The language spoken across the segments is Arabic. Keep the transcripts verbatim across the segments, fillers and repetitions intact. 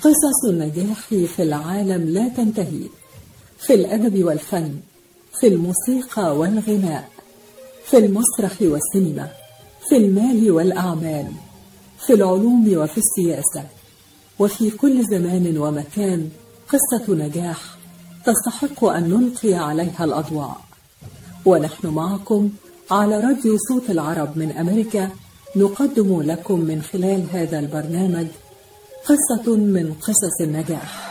قصص النجاح في العالم لا تنتهي، في الأدب والفن، في الموسيقى والغناء، في المسرح والسينما، في المال والأعمال، في العلوم وفي السياسة، وفي كل زمان ومكان قصة نجاح تستحق أن نلقي عليها الأضواء. ونحن معكم على راديو صوت العرب من أمريكا، نقدم لكم من خلال هذا البرنامج قصة من قصص النجاح.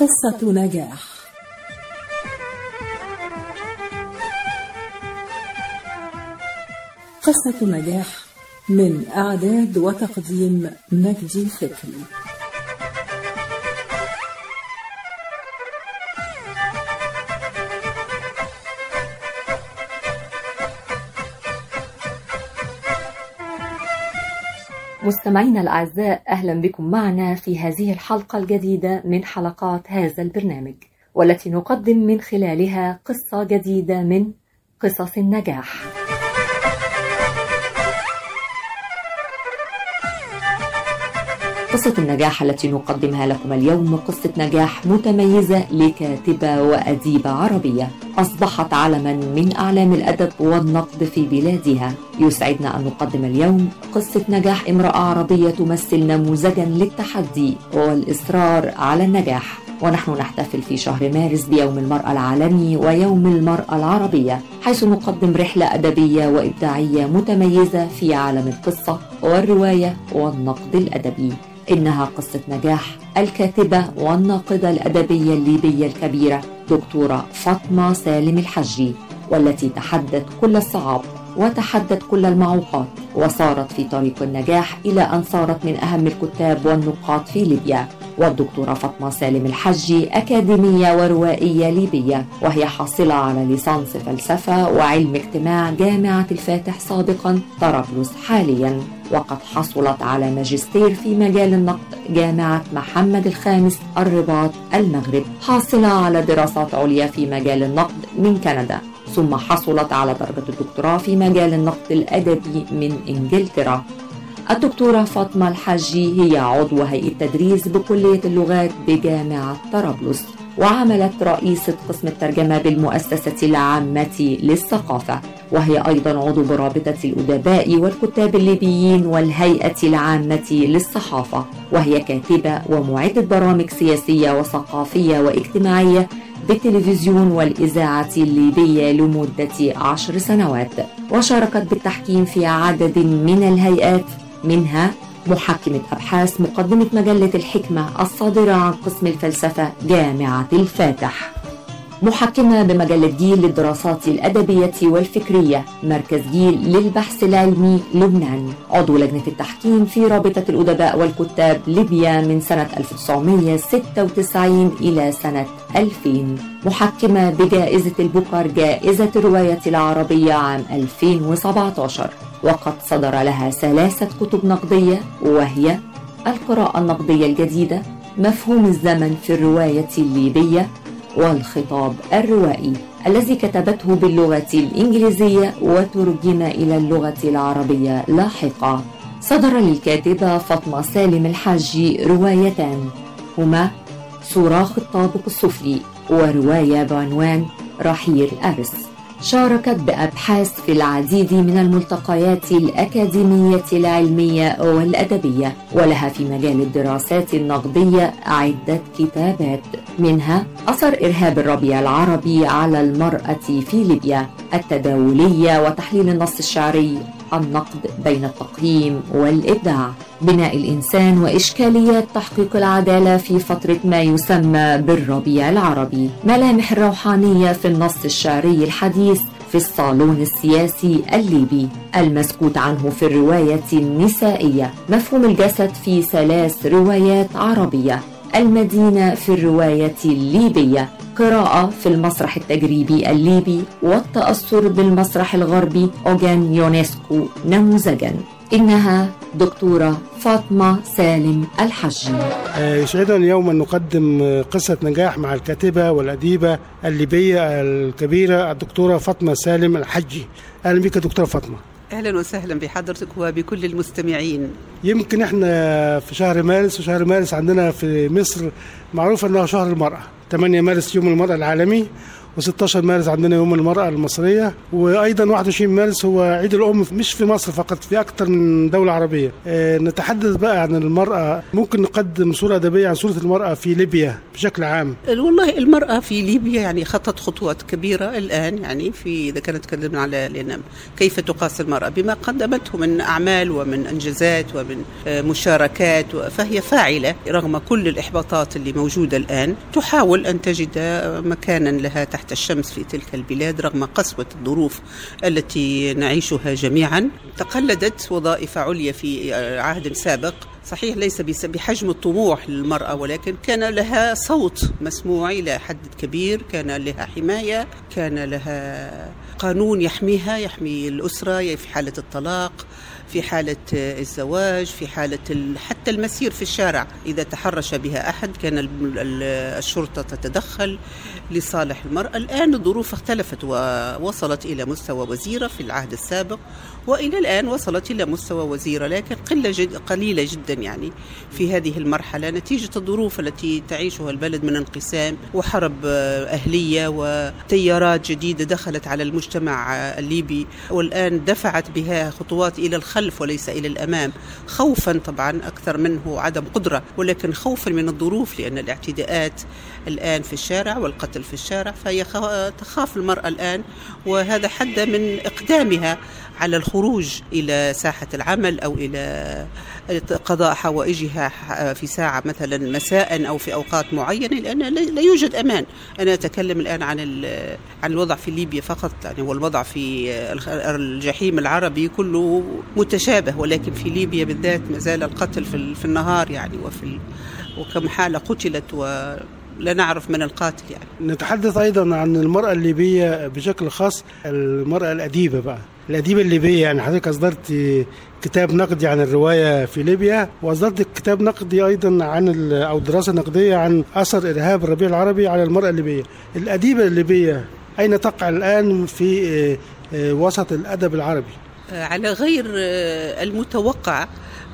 قصة نجاح. قصة نجاح من إعداد وتقديم مجدي فكري. مستمعينا الأعزاء، أهلا بكم معنا في هذه الحلقة الجديدة من حلقات هذا البرنامج، والتي نقدم من خلالها قصة جديدة من قصص النجاح. قصة النجاح التي نقدمها لكم اليوم قصة نجاح متميزة لكاتبة وأديبة عربية أصبحت علما من أعلام الأدب والنقد في بلادها. يسعدنا أن نقدم اليوم قصة نجاح امرأة عربية تمثل نموذجا للتحدي والإصرار على النجاح. ونحن نحتفل في شهر مارس بيوم المرأة العالمي ويوم المرأة العربية، حيث نقدم رحلة أدبية وإبداعية متميزة في عالم القصة والرواية والنقد الأدبي. إنها قصة نجاح الكاتبة والناقدة الأدبية الليبية الكبيرة دكتورة فاطمة سالم الحاجي، والتي تحدت كل الصعاب وتحدت كل المعوقات، وصارت في طريق النجاح إلى أن صارت من أهم الكتاب والنقاد في ليبيا. والدكتورة فاطمة سالم الحاجي أكاديمية وروائية ليبية، وهي حاصلة على ليسانس فلسفة وعلم اجتماع جامعة الفاتح سابقا طرابلس حاليا، وقد حصلت على ماجستير في مجال النقد جامعة محمد الخامس الرباط المغرب، حاصلة على دراسات عليا في مجال النقد من كندا، ثم حصلت على درجة الدكتوراه في مجال النقد الأدبي من إنجلترا. الدكتورة فاطمة الحاجي هي عضو هيئة تدريس بكلية اللغات بجامعة طرابلس، وعملت رئيسة قسم الترجمة بالمؤسسة العامة للثقافة، وهي أيضا عضو برابطة الأدباء والكتاب الليبيين والهيئة العامة للصحافة، وهي كاتبة ومعدة برامج سياسية وثقافية واجتماعية بالتلفزيون والإذاعة الليبية لمدة عشر سنوات، وشاركت بالتحكيم في عدد من الهيئات، منها محكمة أبحاث مقدمة مجلة الحكمة الصادرة عن قسم الفلسفة جامعة الفاتح، محكمة بمجلة جيل للدراسات الأدبية والفكرية مركز جيل للبحث العلمي لبنان، عضو لجنة التحكيم في رابطة الأدباء والكتاب ليبيا من سنة ألف وتسعمائة وستة وتسعين إلى سنة ألفين، محكمة بجائزة البوكر جائزة الرواية العربية عام ألفين وسبعة عشر، وقد صدر لها ثلاثة كتب نقدية، وهي القراءة النقدية الجديدة، مفهوم الزمن في الرواية الليبية، والخطاب الروائي الذي كتبته باللغة الإنجليزية وترجم إلى اللغة العربية لاحقا. صدر للكاتبة فاطمة سالم الحاجي روايتان، هما صراخ الطابق السفلي ورواية بعنوان رحيل أرس. شاركت بأبحاث في العديد من الملتقيات الأكاديمية العلمية والأدبية، ولها في مجال الدراسات النقدية عدة كتابات، منها أثر إرهاب الربيع العربي على المرأة في ليبيا، التداولية وتحليل النص الشعري، النقد بين التقييم والإبداع، بناء الإنسان وإشكاليات تحقيق العدالة في فترة ما يسمى بالربيع العربي، ملامح الروحانية في النص الشعري الحديث في الصالون السياسي الليبي المسكوت عنه في الرواية النسائية، مفهوم الجسد في ثلاث روايات عربية، المدينة في الرواية الليبية، قراءة في المسرح التجريبي الليبي، والتأثر بالمسرح الغربي أوجان يونسكو نموذجا. إنها دكتورة فاطمة سالم الحاجي. يسعدنا اليوم أن نقدم قصة نجاح مع الكاتبة والأديبة الليبية الكبيرة الدكتورة فاطمة سالم الحاجي. أهلا بك دكتورة فاطمة. أهلا وسهلا بحضرتك وبكل المستمعين. يمكن احنا في شهر مارس، وشهر مارس عندنا في مصر معروف أنه شهر المرأة، ثمانية مارس يوم المرأة العالمي، وستة عشر مارس عندنا يوم المرأة المصرية، وأيضا واحد وعشرين مارس هو عيد الأم، مش في مصر فقط، في أكثر من دولة عربية. نتحدث بقى عن المرأة، ممكن نقدم صورة أدبية عن صورة المرأة في ليبيا بشكل عام. والله المرأة في ليبيا يعني خطت خطوات كبيرة الآن، يعني في إذا كانت تكلمنا على الإنام كيف تقاس المرأة بما قدمته من أعمال ومن أنجازات ومن مشاركات، فهي فاعلة رغم كل الإحباطات اللي موجودة الآن، تحاول أن تجد مكانا لها تحت تحت الشمس في تلك البلاد رغم قسوة الظروف التي نعيشها جميعا. تقلدت وظائف عليا في عهد سابق، صحيح ليس بحجم الطموح للمرأة، ولكن كان لها صوت مسموع إلى حد كبير، كان لها حماية، كان لها قانون يحميها، يحمي الأسرة في حالة الطلاق، في حالة الزواج، في حالة حتى المسير في الشارع إذا تحرش بها أحد كان الشرطة تتدخل لصالح المرأة. الآن الظروف اختلفت ووصلت إلى مستوى وزيرة في العهد السابق، وإلى الآن وصلت إلى مستوى وزيرة، لكن قلة جد قليلة جدا يعني في هذه المرحلة، نتيجة الظروف التي تعيشها البلد من انقسام وحرب أهلية وتيارات جديدة دخلت على المجتمع الليبي، والآن دفعت بها خطوات إلى الخلف وليس إلى الأمام، خوفا طبعا أكثر منه عدم قدرة، ولكن خوفا من الظروف، لأن الاعتداءات الآن في الشارع والقتل في الشارع، فهي تخاف المرأة الآن، وهذا حد من إقدامها على الخروج إلى ساحة العمل أو إلى قضاء حوائجها في ساعة مثلا مساء أو في أوقات معينة، لأن لا يوجد أمان. أنا أتكلم الآن عن عن الوضع في ليبيا فقط، يعني والوضع في الجحيم العربي كله متشابه، ولكن في ليبيا بالذات ما زال القتل في النهار يعني، وفي وكم حالة قتلت و لا نعرف من القاتل يعني. نتحدث أيضا عن المرأة الليبية بشكل خاص، المرأة الأديبة بقى، الأديبة الليبية. يعني حضرتك أصدرت كتاب نقدي عن الرواية في ليبيا، وأصدرت كتاب نقدي أيضا عن أو دراسة نقدية عن أثر إرهاب الربيع العربي على المرأة الليبية. الأديبة الليبية أين تقع الآن في وسط الأدب العربي؟ على غير المتوقع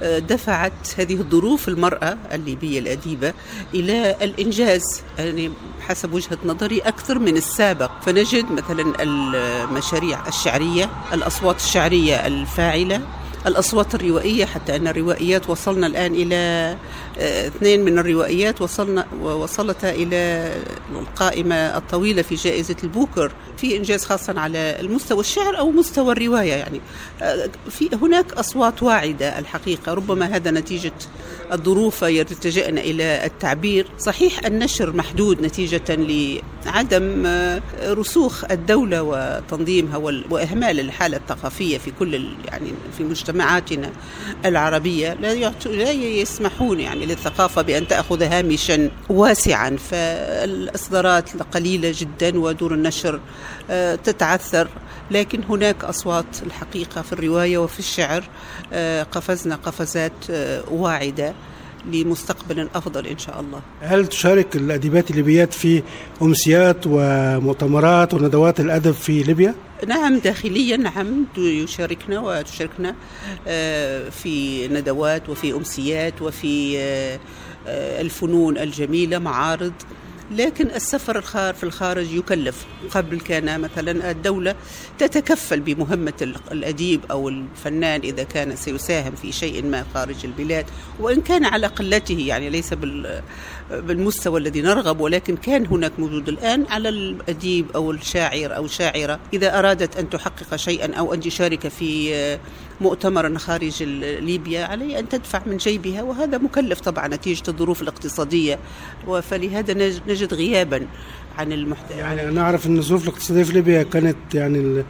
دفعت هذه الظروف المرأة الليبية الأديبة إلى الإنجاز، يعني حسب وجهة نظري أكثر من السابق، فنجد مثلا المشاريع الشعرية، الأصوات الشعرية الفاعلة، الأصوات الروائية، حتى أن الروائيات وصلنا الآن إلى اثنين من الروائيات وصلنا ووصلت إلى القائمة الطويلة في جائزة البوكر، في إنجاز خاصا على المستوى الشعر أو مستوى الرواية. يعني في هناك أصوات واعدة الحقيقة، ربما هذا نتيجة الظروف يلجأنا إلى التعبير. صحيح النشر محدود نتيجة لعدم رسوخ الدولة وتنظيمها وإهمال الحالة الثقافية في كل يعني في مجتمع معاتنا العربية، لا يسمحون يعني للثقافة بأن تأخذ هامشا واسعا، فالإصدارات قليلة جدا ودور النشر تتعثر. لكن هناك أصوات الحقيقة في الرواية وفي الشعر، قفزنا قفزات واعدة لمستقبل أفضل إن شاء الله. هل تشارك الأديبات الليبيات في أمسيات ومؤتمرات وندوات الأدب في ليبيا؟ نعم، داخليا نعم يشاركنا وتشاركنا في ندوات وفي أمسيات وفي الفنون الجميلة، معارض. لكن السفر في الخارج يكلف. قبل كان مثلا الدولة تتكفل بمهمة الأديب أو الفنان إذا كان سيساهم في شيء ما خارج البلاد، وإن كان على قلته يعني ليس بالمستوى الذي نرغب، ولكن كان هناك موجود. الآن على الأديب أو الشاعر أو شاعرة إذا أرادت أن تحقق شيئا أو أن تشارك في مؤتمرا خارج ليبيا عليه أن تدفع من جيبها، وهذا مكلف طبعا نتيجة الظروف الاقتصادية، فلهذا نجد غيابا عن المحت... يعني أنا أعرف أن الظروف الاقتصادية في ليبيا كانت يعني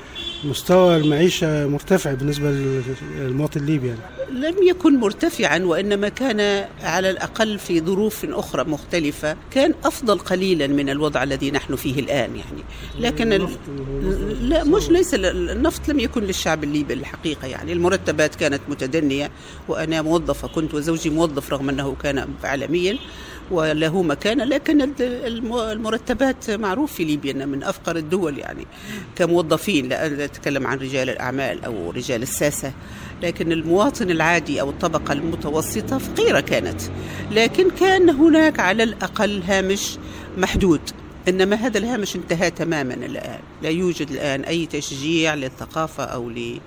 مستوى المعيشة مرتفع بالنسبة للمواطن الليبي، يعني لم يكن مرتفعا، وإنما كان على الأقل في ظروف أخرى مختلفة كان أفضل قليلا من الوضع الذي نحن فيه الآن يعني. لكن ال... لا مش ليس النفط لم يكن للشعب الليبي الحقيقة، يعني المرتبات كانت متدنية، وأنا موظفة كنت وزوجي موظف رغم أنه كان عالميا وله مكانة، لكن المرتبات معروف في ليبيا من أفقر الدول يعني كموظفين، لا أتكلم عن رجال الأعمال أو رجال الساسة، لكن المواطن العادي أو الطبقة المتوسطة فقيرة كانت، لكن كان هناك على الأقل هامش محدود، إنما هذا الهامش انتهى تماما الآن، لا يوجد الآن أي تشجيع للثقافة أو ل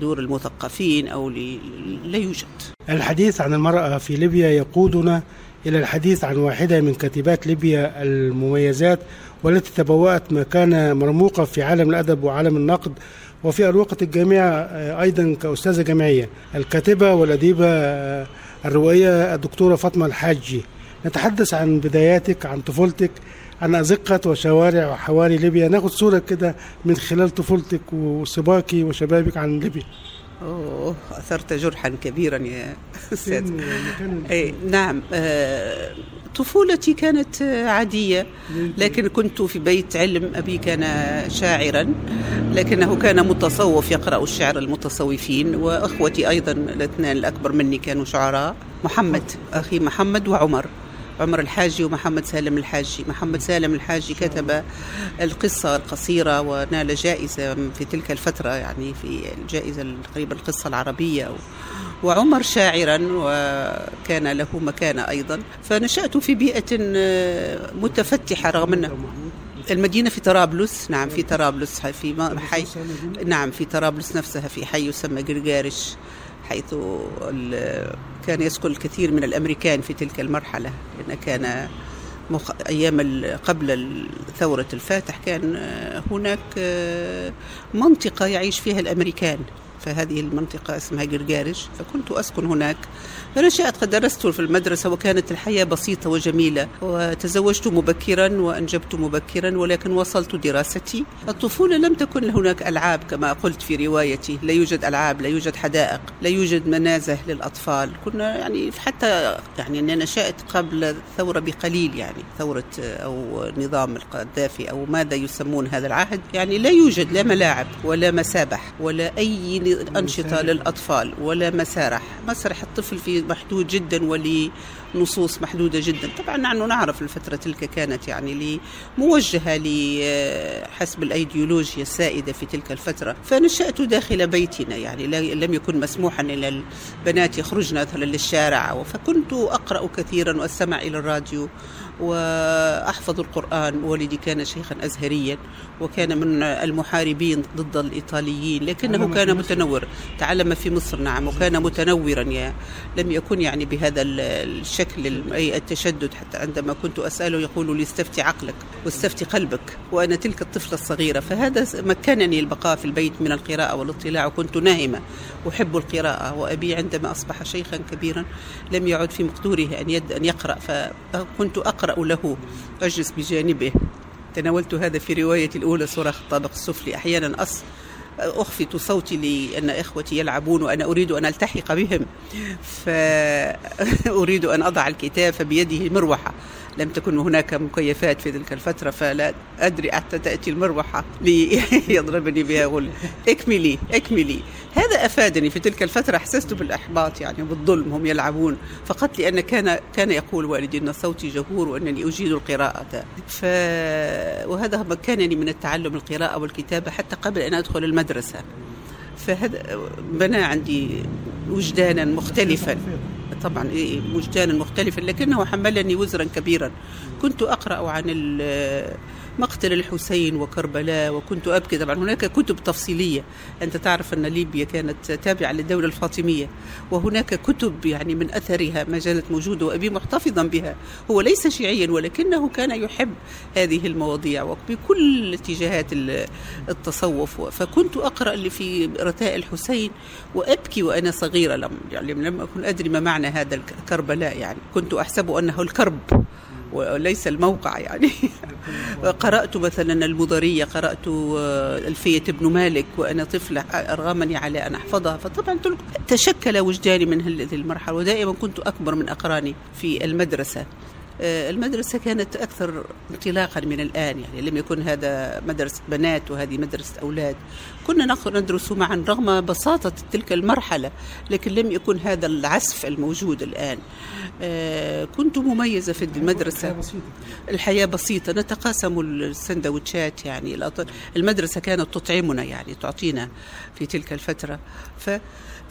دور المثقفين أو ل... لا يوجد. الحديث عن المرأة في ليبيا يقودنا إلى الحديث عن واحدة من كاتبات ليبيا المميزات والتي تبوأت ما كان مرموقا في عالم الأدب وعالم النقد وفي أروقة الجامعة أيضا كأستاذة جامعية، الكاتبة والأديبة الروائية الدكتورة فاطمة الحاجي. نتحدث عن بداياتك، عن طفولتك، عن أزقة وشوارع وحواري ليبيا، ناخد صورة كده من خلال طفولتك وصباك وشبابك عن ليبيا. أوه، أثرت جرحا كبيرا يا أستاذ. نعم، طفولتي كانت عادية، لكن كنت في بيت علم، أبي كان شاعرا لكنه كان متصوف يقرأ الشعر المتصوفين، وأخوتي أيضا الاثنان الأكبر مني كانوا شعراء، محمد أخي محمد وعمر عمر الحاجي ومحمد سالم الحاجي. محمد سالم الحاجي كتب القصة القصيرة ونال جائزة في تلك الفترة، يعني في الجائزة تقريبا القصة العربية، وعمر شاعرا وكان له مكانة أيضا. فنشأت في بيئة متفتحة رغم أنه المدينة في طرابلس، نعم في طرابلس في حي نعم في طرابلس نفسها في حي يسمى جرجارش، حيث كان يسكن الكثير من الأمريكان في تلك المرحلة، لأن كان مخ... أيام قبل ثورة الفاتح كان هناك منطقة يعيش فيها الأمريكان، فهذه المنطقة اسمها جرجارش، فكنت أسكن هناك. فنشأت قد درست في المدرسة وكانت الحياة بسيطة وجميلة، وتزوجت مبكرا وأنجبت مبكرا، ولكن وصلت دراستي. الطفولة لم تكن هناك ألعاب كما قلت في روايتي، لا يوجد ألعاب، لا يوجد حدائق، لا يوجد منازه للأطفال، كنا يعني حتى يعني أنا نشأت قبل الثورة بقليل، يعني ثورة أو نظام القذافي أو ماذا يسمون هذا العهد، يعني لا يوجد لا ملاعب ولا مسابح ولا أي أنشطة للأطفال ولا مسارح. مسرح الطفل فيه محدود جدا ولنصوص محدودة جدا. طبعا نحن نعرف الفترة تلك كانت يعني موجهة حسب الأيديولوجيا السائدة في تلك الفترة، فنشأت داخل بيتنا، يعني لم يكن مسموحا إلى البنات يخرجن مثلا للشارع، فكنت أقرأ كثيرا وأستمع إلى الراديو وأحفظ القرآن. والدي كان شيخا أزهريا وكان من المحاربين ضد الإيطاليين، لكنه كان متنور، تعلم في مصر نعم، وكان متنورا يعني. لم يكن يعني بهذا الشكل أي التشدد، حتى عندما كنت أسأله يقول لي استفتي عقلك واستفتي قلبك، وأنا تلك الطفلة الصغيرة. فهذا مكنني البقاء في البيت من القراءة والاطلاع، وكنت ناهمة أحب القراءة. وأبي عندما أصبح شيخا كبيرا لم يعد في مقدوره أن, يد أن يقرأ، فكنت أقرأ له أجلس بجانبه. تناولت هذا في روايتي الأولى، صراخ الطابق السفلي، أحيانا أص أخفت صوتي لأن إخوتي يلعبون وأنا أريد أن ألتحق بهم، فأريد أن أضع الكتاب، فبيده مروحة، لم تكن هناك مكيفات في تلك الفترة، فلا أدري حتى تأتي المروحة ليضربني بها، أقول اكملي اكملي. هذا أفادني في تلك الفترة، حسست بالإحباط يعني بالظلم، هم يلعبون فقط، لأن كان كان يقول والدي أن صوتي جهور وأنني أجيد القراءة، ف... وهذا مكنني من التعلم القراءة والكتابة حتى قبل أن أدخل المدرسة. فهذا بنى عندي وجدانا مختلفا، طبعا وجدانا مختلفا، لكنه حملني وزرا كبيرا. كنت أقرأ عن مقتل الحسين وكربلاء وكنت أبكي، طبعا هناك كتب تفصيلية، أنت تعرف أن ليبيا كانت تابعة للدولة الفاطمية، وهناك كتب يعني من أثرها ما زالت موجودة، وأبي محتفظا بها، هو ليس شيعيا ولكنه كان يحب هذه المواضيع وبكل اتجاهات التصوف. فكنت أقرأ اللي في رثاء الحسين وأبكي وأنا صغيرة، لم يعني لم أكن أدري ما معنى هذا الكربلاء، يعني كنت أحسب أنه الكرب وليس الموقع يعني. قرأت مثلا المضرية، قرأت ألفية ابن مالك وأنا طفلة أرغمني على أن أحفظها، فطبعا تشكل وجداني من هذه المرحلة، ودائما كنت أكبر من أقراني في المدرسة. المدرسة كانت أكثر انطلاقا من الآن، يعني لم يكن هذا مدرسة بنات وهذه مدرسة أولاد، كنا ندرس معا رغم بساطة تلك المرحلة، لكن لم يكن هذا العسف الموجود الآن. كنت مميزة في المدرسة، الحياة بسيطة، نتقاسم السندوتشات، يعني المدرسة كانت تطعمنا يعني تعطينا في تلك الفترة، ف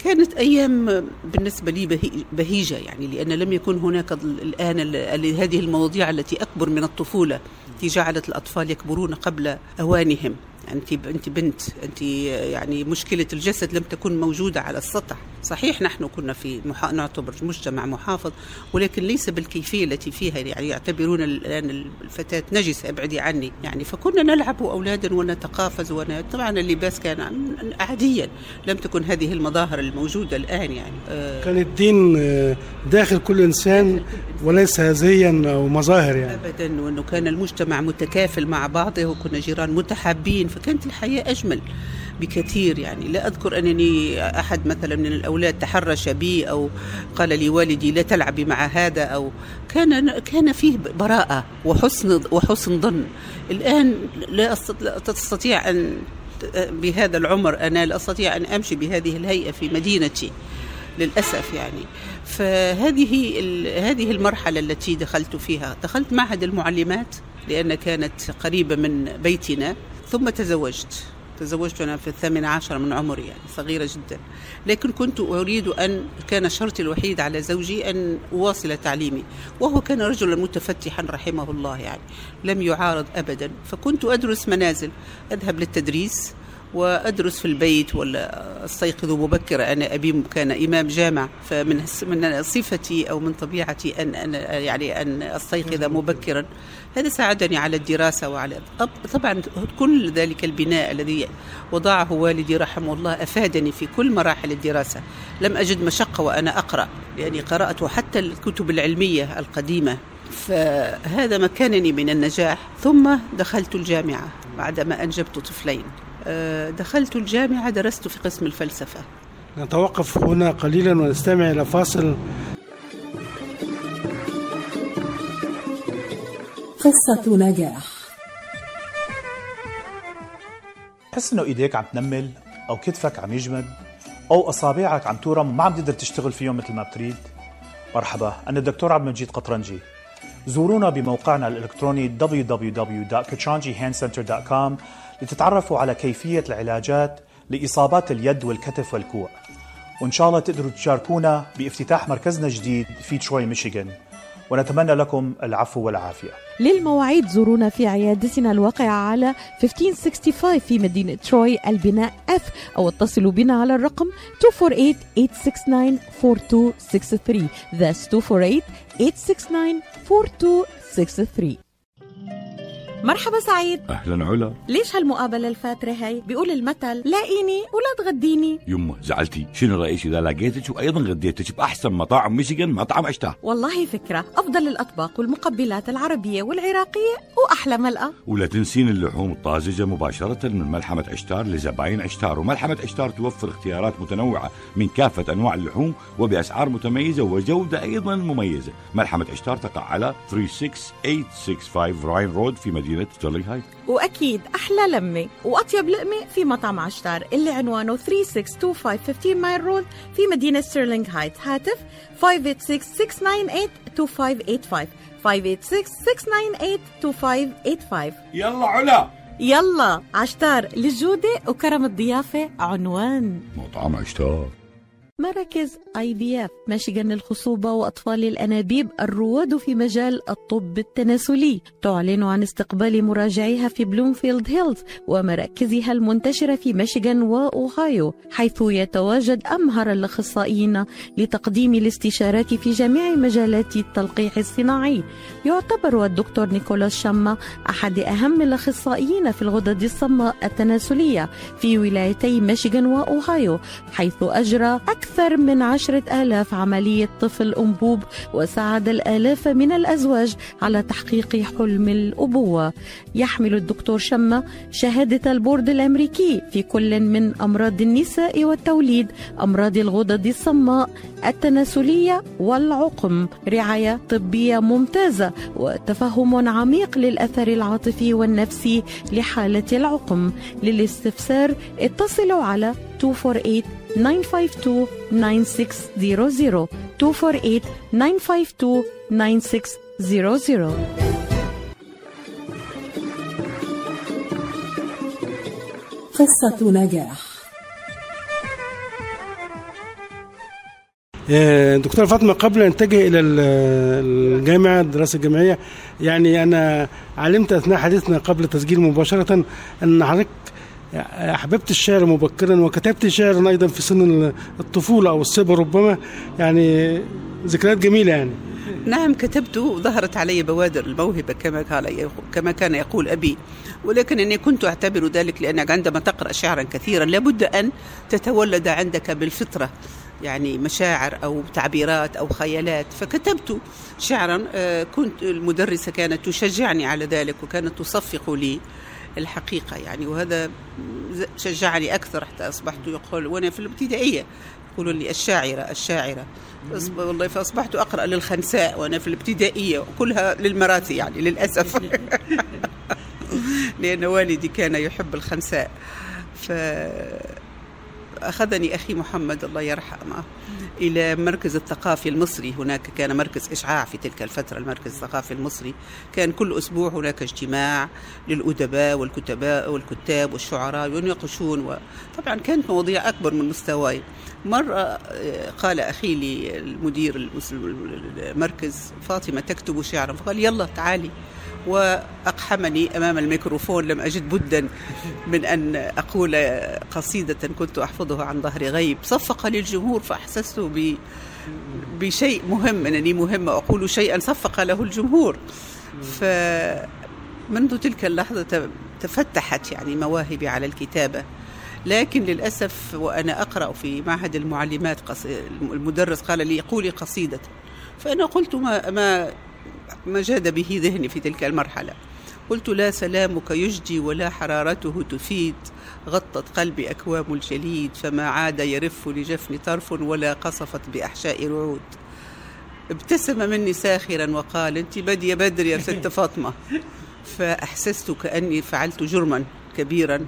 كانت أيام بالنسبة لي بهيجة، يعني لأن لم يكن هناك الآن هذه المواضيع التي أكبر من الطفولة التي جعلت الأطفال يكبرون قبل أوانهم. أنت أنت بنت، أنت يعني مشكلة الجسد لم تكن موجودة على السطح. صحيح نحن كنا في محا... نعتبر مجتمع محافظ، ولكن ليس بالكيفية التي فيها، يعني يعتبرون الآن الفتاة نجسة، ابعدي عني يعني. فكنا نلعب أولادا ونتقافز ون... طبعا اللباس كان عاديا، لم تكن هذه المظاهر الموجودة الآن يعني. آه... كان الدين داخل كل إنسان وليس هزيا ومظاهر يعني أبدا، وأنه كان المجتمع متكافل مع بعضه، وكنا جيران متحابين، فكانت الحياة أجمل بكثير يعني. لا أذكر أنني أحد مثلا من الأولاد تحرش بي أو قال لي والدي لا تلعبي مع هذا، أو كان كان فيه براءة وحسن وحسن ظن. الآن لا أستطيع أن بهذا العمر أنا لا أستطيع أن أمشي بهذه الهيئة في مدينتي للأسف يعني. فهذه هذه المرحلة التي دخلت فيها، دخلت معهد المعلمات لأن كانت قريبة من بيتنا، ثم تزوجت تزوجت وأنا في الثامن عشر من عمري، يعني صغيرة جدا، لكن كنت أريد أن كان شرطي الوحيد على زوجي أن أواصل تعليمي، وهو كان رجلا متفتحا رحمه الله يعني، لم يعارض أبدا. فكنت أدرس منازل، أذهب للتدريس وأدرس في البيت، ولا أستيقظ مبكرة. أنا أبي كان إمام جامع، فمن من صفتي أو من طبيعتي أن أنا يعني أن أستيقظ مبكرا، هذا ساعدني على الدراسة وعلى طبعا كل ذلك البناء الذي وضعه والدي رحمه الله أفادني في كل مراحل الدراسة. لم أجد مشقة وأنا أقرأ، لأني قرأت حتى الكتب العلمية القديمة، فهذا مكانني من النجاح. ثم دخلت الجامعة بعدما أنجبت طفلين، دخلت الجامعة، درست في قسم الفلسفة. نتوقف هنا قليلا ونستمع إلى فاصل. قصة نجاح. تحس إنه إيديك عم تنمل، أو كتفك عم يجمد، أو أصابعك عم تورم وما عم تقدر تشتغل فيهم مثل ما بتريد؟ مرحبا، أنا الدكتور عبد المجيد قطرنجي. زورونا بموقعنا الإلكتروني دبليو دبليو دبليو دوت كاترانجي هاند سنتر دوت كوم لتتعرفوا على كيفية العلاجات لإصابات اليد والكتف والكوع، وإن شاء الله تقدروا تشاركونا بافتتاح مركزنا الجديد في تروي ميشيغان، ونتمنى لكم العفو والعافية. للمواعيد زورونا في عيادتنا الواقعة على خمسة عشر خمسة وستين في مدينة تروي البناء F، أو اتصلوا بنا على الرقم two four eight eight six nine four two six three. That's two four eight eight six nine four two six three. مرحبا سعيد. أهلا علا. ليش هالمقابلة الفاترة هاي؟ بيقول المثل لاقيني ولا تغديني. يمه زعلتي، شنو رأيك إذا لقيتك وأيضا غديتك بأحسن مطاعم ميشيغان، مطعم أشتاه؟ والله فكرة، أفضل الأطباق والمقبلات العربية والعراقية وأحلى ملقا. ولا تنسين اللحوم الطازجة مباشرة من ملحمة أشتار لزباين أشتار. وملحمة أشتار توفر اختيارات متنوعة من كافة أنواع اللحوم وبأسعار متميزة وجودة أيضا مميزة. ملحمة أشتار تقع على ثلاثة ستة ثمانية خمسة خمسة راين رود في مدينة هاي. وأكيد أحلى لمة وأطيب لقمة في مطعم عشتار اللي عنوانه ثلاثة ستة اثنين خمسة خمسة ماير رود في مدينة ستيرلينغ هايت. هاتف five eight six six nine eight two five eight five five eight six six nine eight two five eight five. يلا علا يلا، عشتار للجودة وكرم الضيافة عنوان مطعم عشتار. مراكز اي بي اف ميشيغان للخصوبة وأطفال الأنابيب الرواد في مجال الطب التناسلي تعلن عن استقبال مراجعيها في بلومفيلد هيلز ومراكزها المنتشرة في ميشيغان وأوهايو، حيث يتواجد أمهر الأخصائيين لتقديم الاستشارات في جميع مجالات التلقيح الصناعي. يعتبر الدكتور نيكولاس شما أحد أهم الأخصائيين في الغدد الصماء التناسلية في ولايتي ميشيغان وأوهايو، حيث أجرى أكثر أكثر من عشرة آلاف عملية طفل أنبوب، وساعد الآلاف من الأزواج على تحقيق حلم الأبوة. يحمل الدكتور شمة شهادة البورد الأمريكي في كل من أمراض النساء والتوليد، أمراض الغدد الصماء، التناسلية والعقم، رعاية طبية ممتازة وتفهم عميق للأثر العاطفي والنفسي لحالة العقم. للاستفسار اتصلوا على اثنين أربعة ثمانية خمسة اثنين تسعة صفر صفر اثنين أربعة ثمانية خمسة اثنين تسعة صفر صفر. قصة نجاح. دكتورة فاطمة، قبل أن أتجه إلى الجامعة الدراسة الجامعية، يعني أنا علمت أثناء حديثنا قبل التسجيل مباشرة أن حضرتك أحببت الشعر مبكرا وكتبت شعر أيضا في سن الطفولة أو الصبا ربما، يعني ذكريات جميلة يعني. نعم كتبت، وظهرت علي بوادر الموهبة كما قال كما كان يقول أبي، ولكن أني كنت أعتبر ذلك لأنك عندما تقرأ شعرا كثيرا لابد أن تتولد عندك بالفطرة يعني مشاعر أو تعبيرات أو خيالات. فكتبت شعرا، كنت المدرسة كانت تشجعني على ذلك وكانت تصفق لي الحقيقة يعني، وهذا شجعني أكثر حتى أصبحت يقول وأنا في الابتدائية يقولوا لي الشاعرة الشاعرة والله، فأصبحت أقرأ للخنساء وأنا في الابتدائية وكلها للمراتي يعني للأسف لأن والدي كان يحب الخنساء. ف أخذني أخي محمد الله يرحمه إلى المركز الثقافي المصري، هناك كان مركز إشعاع في تلك الفترة. المركز الثقافي المصري كان كل أسبوع هناك اجتماع للأدباء والكتباء والكتاب والشعراء يناقشون، وطبعا كانت مواضيع أكبر من مستواي. مرة قال أخي لي المدير المركز فاطمة تكتب شعرا، فقال يلا تعالي، وأقحمني أمام الميكروفون. لم أجد بدا من أن أقول قصيدة كنت أحفظها عن ظهر غيب، صفق للجمهور، فأحسست ب... بشيء مهم، أنني مهمة أقول شيئا صفق له الجمهور. فمنذ تلك اللحظة تفتحت يعني مواهبي على الكتابة، لكن للأسف وأنا أقرأ في معهد المعلمات المدرس قال لي قولي قصيدة، فأنا قلت ما, ما ما جاد به ذهني في تلك المرحلة. قلت لا سلامك يجدي ولا حرارته تفيد، غطت قلبي أكوام الجليد، فما عاد يرف لجفن طرف ولا قصفت بأحشاء رعود. ابتسم مني ساخرا وقال أنت بدي بدر يا ست فاطمة، فأحسست كأني فعلت جرما كبيرا.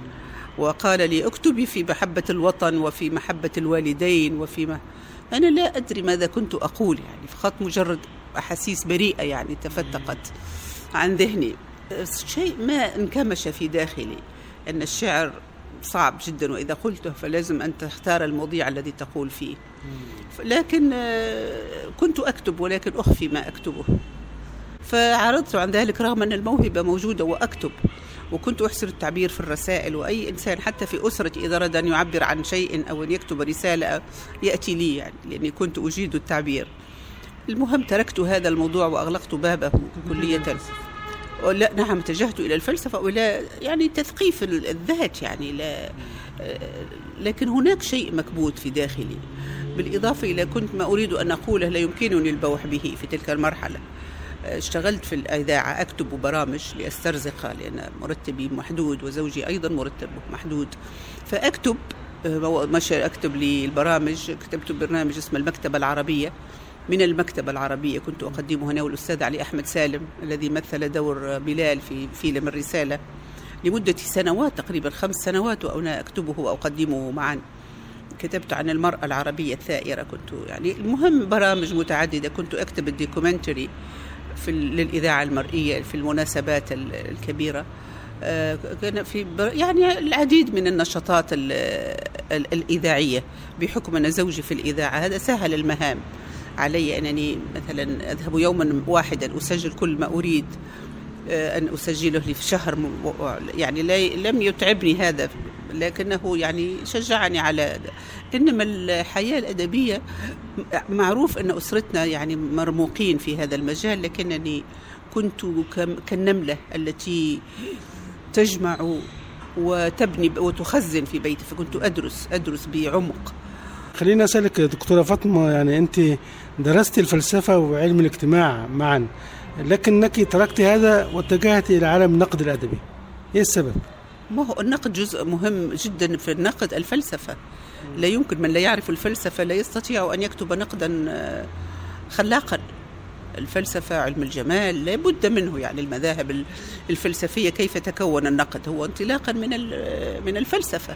وقال لي اكتبي في محبة الوطن وفي محبة الوالدين وفي ما. أنا لا أدري ماذا كنت أقول يعني، فقط مجرد أحاسيس بريئة يعني تفتقت عن ذهني. شيء ما انكمش في داخلي أن الشعر صعب جدا، وإذا قلته فلازم أن تختار الموضوع الذي تقول فيه. لكن كنت أكتب ولكن أخفي ما أكتبه، فعرضت عن ذلك رغم أن الموهبة موجودة وأكتب، وكنت أحسن التعبير في الرسائل. وأي إنسان حتى في أسرتي إذا أراد أن يعبر عن شيء أو أن يكتب رسالة يأتي لي يعني، لأني كنت أجيد التعبير. المهم تركت هذا الموضوع وأغلقت بابه كلية، ولا نعم اتجهت إلى الفلسفة وإلى يعني تثقيف الذات يعني لا، لكن هناك شيء مكبوت في داخلي. بالإضافة إلى كنت ما أريد أن أقوله لا يمكنني البوح به في تلك المرحلة. اشتغلت في الإذاعة أكتب برامج لأسترزق لأن مرتبي محدود وزوجي أيضا مرتبه محدود، فأكتب ماشي أكتب لي البرامج. كتبت برنامج اسمه المكتبة العربية، من المكتبة العربية كنت أقدمه أنا والأستاذ علي أحمد سالم الذي مثل دور بلال في فيلم الرسالة لمدة سنوات تقريبا خمس سنوات، وأنا أكتبه وأقدمه معا. كتبت عن المرأة العربية الثائرة، كنت يعني المهم برامج متعددة. كنت أكتب الديكومنتري في للإذاعة المرئية في المناسبات الكبيرة، كان في يعني العديد من النشاطات الإذاعية. بحكم أن زوجي في الإذاعة هذا سهل المهام علي، أنني مثلا أذهب يوما واحدا أسجل كل ما أريد أن أسجله لي في شهر يعني، لم يتعبني هذا، لكنه يعني شجعني على. إنما الحياة الأدبية معروف أن أسرتنا يعني مرموقين في هذا المجال، لكنني كنت كالنملة التي تجمع وتبني وتخزن في بيتي، فكنت أدرس أدرس بعمق. خليني أسألك دكتورة فاطمة، يعني أنت درست الفلسفة وعلم الاجتماع معا، لكنك تركت هذا واتجهت إلى عالم النقد الأدبي، إيه السبب؟ ما هو النقد جزء مهم جدا في النقد الفلسفة، لا يمكن، من لا يعرف الفلسفة لا يستطيع أن يكتب نقدا خلاقا. الفلسفة علم الجمال لا بد منه، يعني المذاهب الفلسفية كيف تكون النقد هو انطلاقا من من الفلسفة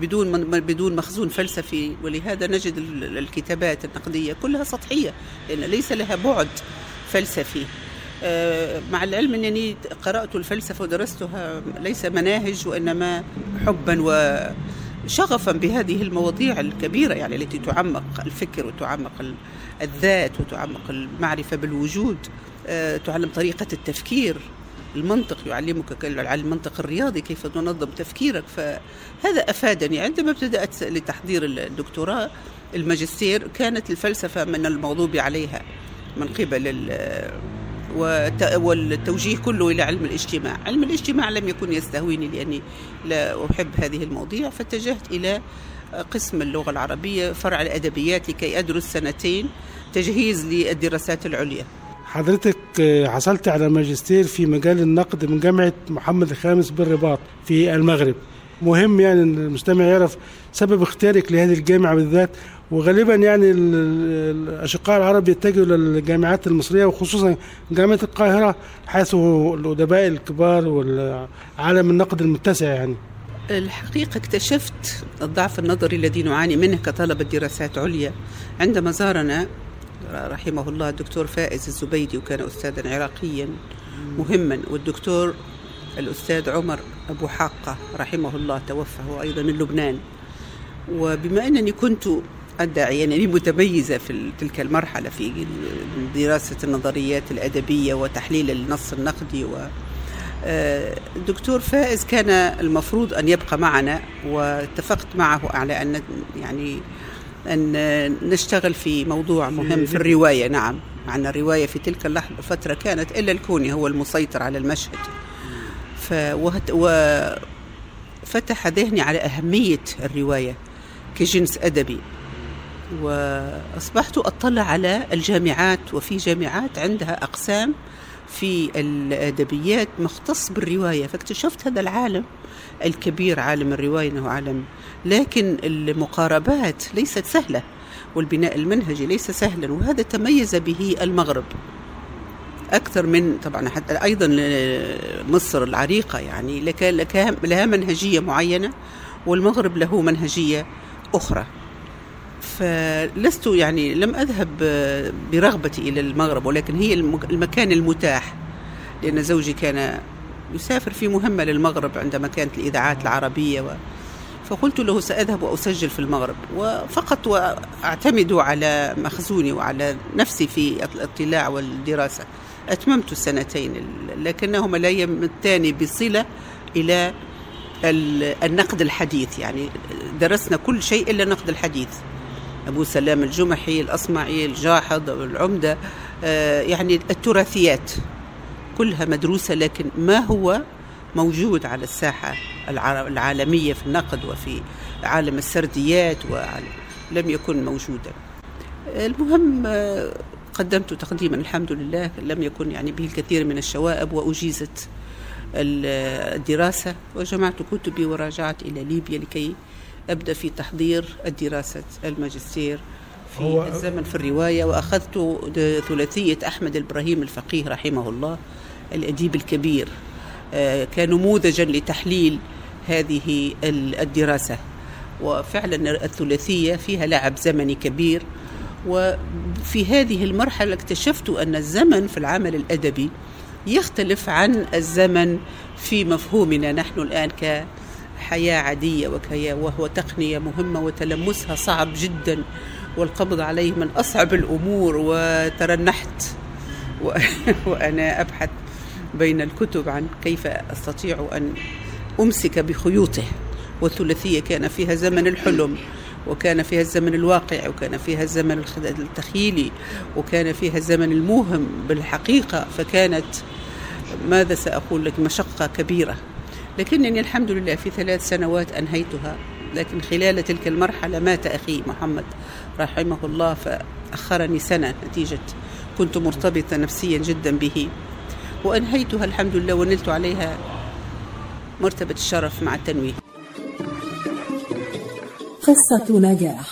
بدون بدون مخزون فلسفي، ولهذا نجد الكتابات النقدية كلها سطحية لأن ليس لها بعد فلسفي. مع العلم أنني قرأت الفلسفة ودرستها ليس مناهج وإنما حبا وشغفا بهذه المواضيع الكبيرة، يعني التي تعمق الفكر وتعمق الذات وتعمق المعرفة بالوجود، تعلم طريقة التفكير، المنطق، يعلمك المنطق الرياضي كيف تنظم تفكيرك. فهذا أفادني. عندما ابتدأت لتحضير الدكتوراه الماجستير كانت الفلسفة من المغضوب عليها من قبل، والتوجيه كله إلى علم الاجتماع. علم الاجتماع لم يكن يستهويني لأني لا أحب هذه المواضيع، فاتجهت إلى قسم اللغة العربية فرع الأدبيات لكي أدرس سنتين تجهيز للدراسات العليا. حضرتك حصلت على ماجستير في مجال النقد من جامعة محمد الخامس بالرباط في المغرب. مهم يعني المستمع يعرف سبب اختيارك لهذه الجامعة بالذات، وغالبا يعني الأشقاء العرب يتجهوا للجامعات المصرية وخصوصا جامعة القاهرة حيث الأدباء الكبار والعالم النقد المتسع. يعني الحقيقة اكتشفت الضعف النظري الذي نعاني منه كطلبة دراسات عليا عندما زارنا رحمه الله الدكتور فائز الزبيدي، وكان أستاذا عراقيا مهما، والدكتور الأستاذ عمر أبو حقة رحمه الله توفى هو أيضا من لبنان. وبما أنني كنت أدعي أنني متميزة في تلك المرحلة في دراسة النظريات الأدبية وتحليل النص النقدي، والدكتور فائز كان المفروض أن يبقى معنا، واتفقت معه على أن يعني أن نشتغل في موضوع مهم في الرواية. نعم، معنا الرواية في تلك الفترة كانت إلا الكوني هو المسيطر على المشهد، وفتح ذهني على أهمية الرواية كجنس أدبي. وأصبحت أطلع على الجامعات، وفي جامعات عندها أقسام في الأدبيات مختص بالرواية، فاكتشفت هذا العالم الكبير، عالم الرواية أنه عالم، لكن المقاربات ليست سهلة والبناء المنهجي ليس سهلا، وهذا تميز به المغرب أكثر من طبعا حتى أيضا مصر العريقة، يعني لها منهجية معينة والمغرب له منهجية أخرى. فلست يعني لم أذهب برغبتي إلى المغرب، ولكن هي المكان المتاح لأن زوجي كان يسافر في مهمة للمغرب عندما كانت الإذاعات العربية، فقلت له سأذهب وأسجل في المغرب وفقط وأعتمد على مخزوني وعلى نفسي في الاطلاع والدراسة. أتممت السنتين لكنهما لا يمتان بصلة إلى النقد الحديث، يعني درسنا كل شيء إلا النقد الحديث، أبو سلام الجمحي، الأصمعي، الجاحظ، العمدة، يعني التراثيات كلها مدروسة، لكن ما هو موجود على الساحة العالمية في النقد وفي عالم السرديات ولم يكن موجودا. المهم قدمت تقديما الحمد لله، لم يكن يعني به الكثير من الشوائب، وأجيزت الدراسة وجمعت كتبي وراجعت إلى ليبيا لكي أبدأ في تحضير الدراسة الماجستير في الزمن في الرواية. وأخذت ثلاثية أحمد إبراهيم الفقيه رحمه الله الأديب الكبير كنموذجا لتحليل هذه الدراسة، وفعلا الثلاثية فيها لعب زمني كبير. وفي هذه المرحلة اكتشفت أن الزمن في العمل الأدبي يختلف عن الزمن في مفهومنا نحن الآن ك حياة عادية وكيا، وهو تقنية مهمة وتلمسها صعب جدا والقبض عليه من أصعب الأمور. وترنحت وأنا أبحث بين الكتب عن كيف أستطيع أن أمسك بخيوطه، والثلاثية كان فيها زمن الحلم وكان فيها الزمن الواقع وكان فيها الزمن التخيلي وكان فيها الزمن الموهم بالحقيقة، فكانت ماذا سأقول لك مشقة كبيرة، لكنني الحمد لله في ثلاث سنوات أنهيتها لكن خلال تلك المرحلة مات أخي محمد رحمه الله، فأخرني سنة نتيجة كنت مرتبطة نفسيا جدا به، وأنهيتها الحمد لله ونلت عليها مرتبة الشرف مع التنويه. قصة نجاح.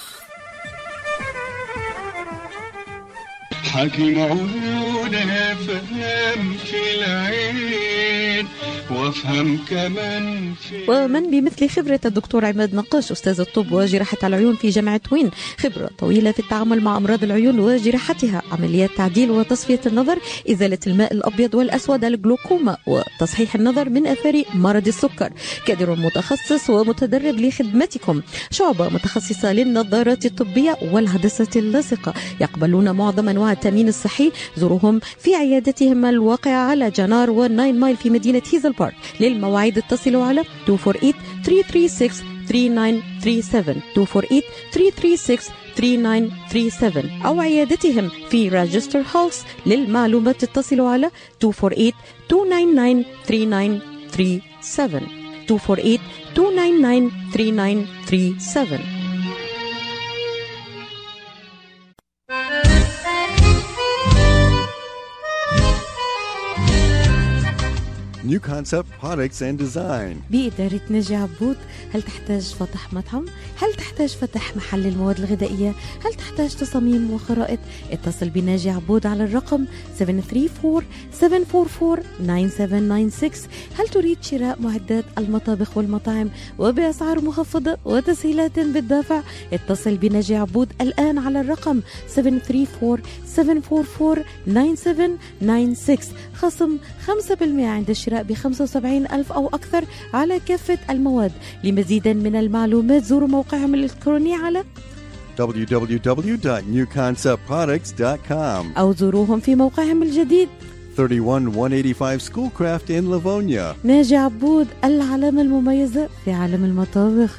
حكم عيونها فهم في العين وافهم كمان في. ومن بمثل خبرة الدكتور عماد نقاش أستاذ الطب وجراحة العيون في جامعة وين، خبرة طويلة في التعامل مع أمراض العيون وجراحتها، عمليات تعديل وتصفية النظر، إزالة الماء الأبيض والأسود، الجلوكوما، وتصحيح النظر من أثار مرض السكر. كادر متخصص ومتدرب لخدمتكم. شعبة متخصصة للنظارات الطبية والهدسة اللاصقة، يقبلون معظم أنواع التأمين الصحي. زورهم في عيادتهم الواقعة على جنار والناين مايل في مدينة هيزل بارك. للمواعيد اتصلوا على اثنين أربعة ثمانية ثلاثة ستة ثلاثة تسعة ثلاثة سبعة، اثنين أربعة ثمانية ثلاثة ستة ثلاثة تسعة ثلاثة سبعة، أو عيادتهم في راجستر هولس. للمعلومات اتصلوا على اثنين أربعة ثمانية ثمانية ثلاثة تسعة ثلاثة سبعة، اثنين أربعة ثمانية ثمانية ثلاثة تسعة ثلاثة سبعة. New Concept Products and Design. بإدارة ناجي عبود. هل تحتاج فتح مطعم؟ هل تحتاج فتح محل المواد الغذائية؟ هل تحتاج تصاميم وخرائط؟ اتصل بناجي عبود على الرقم سبعة ثلاثة أربعة سبعة أربعة أربعة تسعة سبعة تسعة. هل تريد شراء معدات المطابخ والمطاعم وبأسعار مخفضة وتسهيلات بالدافع؟ اتصل بناجي عبود الآن على الرقم سبعة ثلاثة أربعة سبعة أربعة أربعة تسعة سبعة تسعة. خصم خمسة بالمئة عند الشراء بخمسة وسبعين ألف أو أكثر على كافة المواد. لمزيد من المعلومات زوروا موقعهم الإلكتروني على دبليو دبليو دبليو دوت نيو كونسبت برودكتس دوت كوم أو زوروهم في موقعهم الجديد واحد ثلاثين ألف ومئة وخمسة وثمانين Schoolcraft in Livonia. ناجي عبود، العلامة المميزة في عالم المطابخ.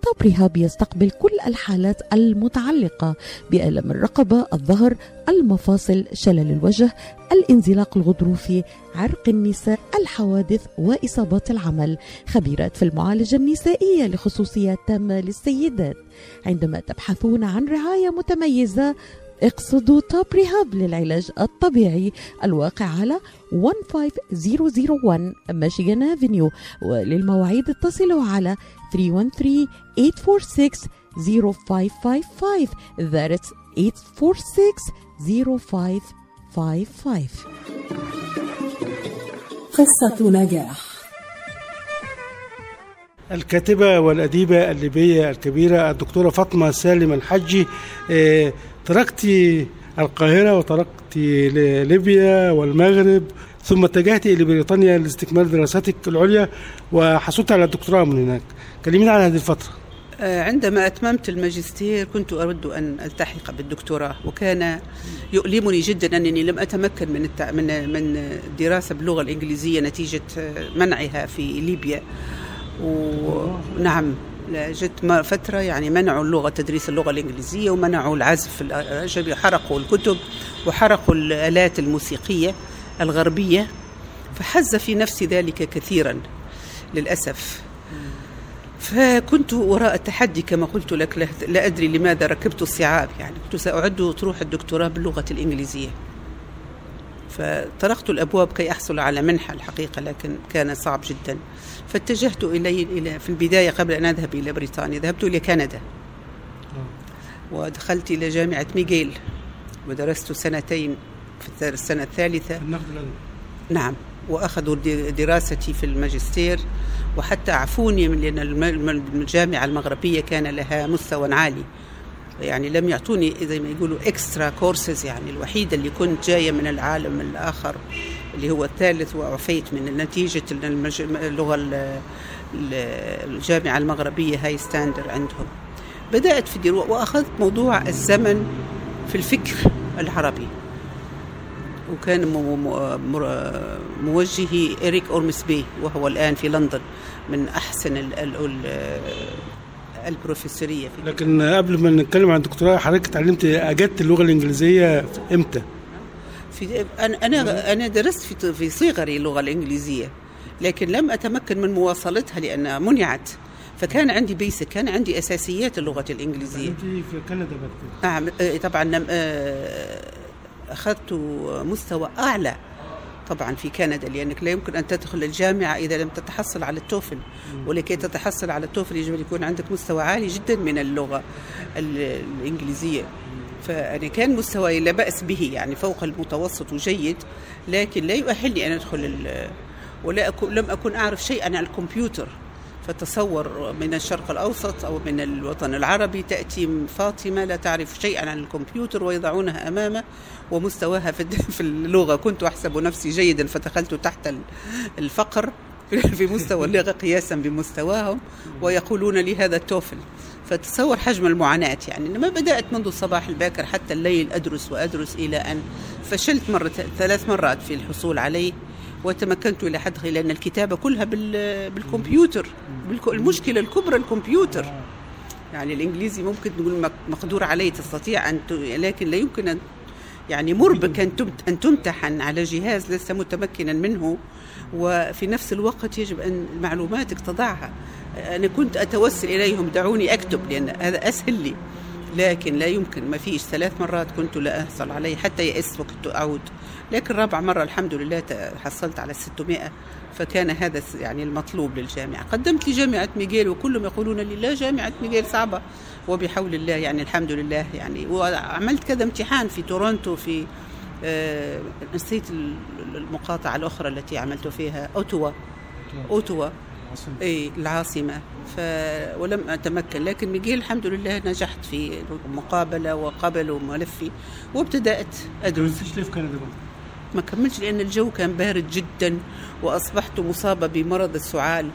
طبري هب يستقبل كل الحالات المتعلقة بألم الرقبة، الظهر، المفاصل، شلل الوجه، الانزلاق الغضروفي، عرق النساء، الحوادث وإصابات العمل. خبيرات في المعالجة النسائية لخصوصية تامة للسيدات. عندما تبحثون عن رعاية متميزة اقصدوا طبري هب للعلاج الطبيعي، الواقع على واحد خمسة صفر صفر واحد ماشيغان افنيو. وللمواعيد اتصلوا على ثلاثة واحد ثلاثة ثمانية أربعة ستة صفر خمسة خمسة خمسة. That's ثمانية أربعة ستة صفر خمسة خمسة خمسة. قصة نجاح. الكاتبة والأديبة الليبية الكبيرة الدكتورة فاطمة سالم الحاجي. تركت القاهرة وتركت ليبيا والمغرب، ثم اتجهت إلى بريطانيا لاستكمال دراستك العليا، وحصلت على الدكتوراه من هناك. كلمينا عن هذه الفترة. عندما أتممت الماجستير كنت أود أن ألتحق بالدكتوراه، وكان يؤلمني جدا أنني لم أتمكن من من من الدراسة باللغة الإنجليزية نتيجة منعها في ليبيا. ونعم جت فترة يعني منعوا اللغة، تدريس اللغة الإنجليزية، ومنعوا العزف الأجنبي، حرقوا الكتب وحرقوا الآلات الموسيقية الغربية، فحز في نفسي ذلك كثيرا للأسف. فكنت وراء التحدي كما قلت لك، لا أدري لماذا ركبت الصعاب، يعني كنت سأعد طروح الدكتوراه باللغة الإنجليزية، فطرقت الأبواب كي أحصل على منحة الحقيقة، لكن كان صعب جدا. فاتجهت إلي إلى في البداية قبل أن أذهب إلى بريطانيا ذهبت إلى كندا، ودخلت إلى جامعة ماغيل ودرست سنتين، في السنة الثالثة نعم وأخذوا دراستي في الماجستير، وحتى عفوني من لأن الجامعة المغربية كان لها مستوى عالي، يعني لم يعطوني زي ما يقولوا اكسترا كورسز، يعني الوحيدة اللي كنت جاية من العالم الآخر اللي هو الثالث، وعفيت من نتيجة اللغة الجامعة المغربية هاي ستاندر عندهم. بدأت في الدين، وأخذت موضوع الزمن في الفكر العربي، وكان موجهي إريك أورمسبي وهو الآن في لندن من أحسن البروفيسورية في. لكن قبل ما نتكلم عن الدكتوراه، حضرتك تعلمت أجدت اللغة الإنجليزية إمتى؟ في أنا أنا درست في صغري اللغة الإنجليزية، لكن لم أتمكن من مواصلتها لأنها منعت، فكان عندي بيسك، كان عندي أساسيات اللغة الإنجليزية. أنت في كندا بكتير؟ طبعا أخذت مستوى أعلى طبعا في كندا، لأنك لا يمكن أن تدخل الجامعة إذا لم تتحصل على التوفل، ولكي تتحصل على التوفل يجب أن يكون عندك مستوى عالي جدا من اللغة الإنجليزية. فأنا كان مستواي لا بأس به، يعني فوق المتوسط وجيد، لكن لا يؤهلني أن أدخل، ولا أكون لم أكن أعرف شيئا عن الكمبيوتر. فتصور من الشرق الأوسط أو من الوطن العربي تأتي فاطمة لا تعرف شيئا عن الكمبيوتر ويضعونها أمامه، ومستواها في اللغة كنت أحسب نفسي جيدا، فدخلت تحت الفقر في مستوى اللغة قياسا بمستواهم، ويقولون لي هذا التوفل. فتصور حجم المعاناة، يعني ما بدأت منذ الصباح الباكر حتى الليل أدرس وأدرس، إلى أن فشلت مرة ثلاث مرات في الحصول عليه، وتمكنت إلى حد غير، لأن الكتابة كلها بالكمبيوتر. المشكلة الكبرى الكمبيوتر، يعني الإنجليزي ممكن نقول مقدور عليه، تستطيع أن ت... لكن لا يمكن أن يعني مربك أن تمتحن على جهاز لسه متمكنا منه، وفي نفس الوقت يجب أن معلوماتك تضعها. أنا كنت أتوسل إليهم دعوني أكتب لأن هذا أسهل لي، لكن لا يمكن، ما فيش. ثلاث مرات كنت لا أحصل عليه حتى يأس وكنت أعود، لكن رابع مرة الحمد لله حصلت على ستمائة، فكان هذا يعني المطلوب للجامعة. قدمت لجامعة ماغيل وكلهم يقولون لي لا جامعة ماغيل صعبة، وبحول الله يعني الحمد لله يعني. وعملت كذا امتحان في تورونتو، في آه نسيت المقاطعة الأخرى التي عملت فيها، أوتوا أوتوا اي العاصمة، ف ولم أتمكن. لكن ماغيل الحمد لله نجحت في مقابلة وقبلوا ملفي وابتدأت أدرس. ليش في كندا ما كملتش؟ لأن الجو كان بارد جدا، وأصبحت مصابة بمرض السعال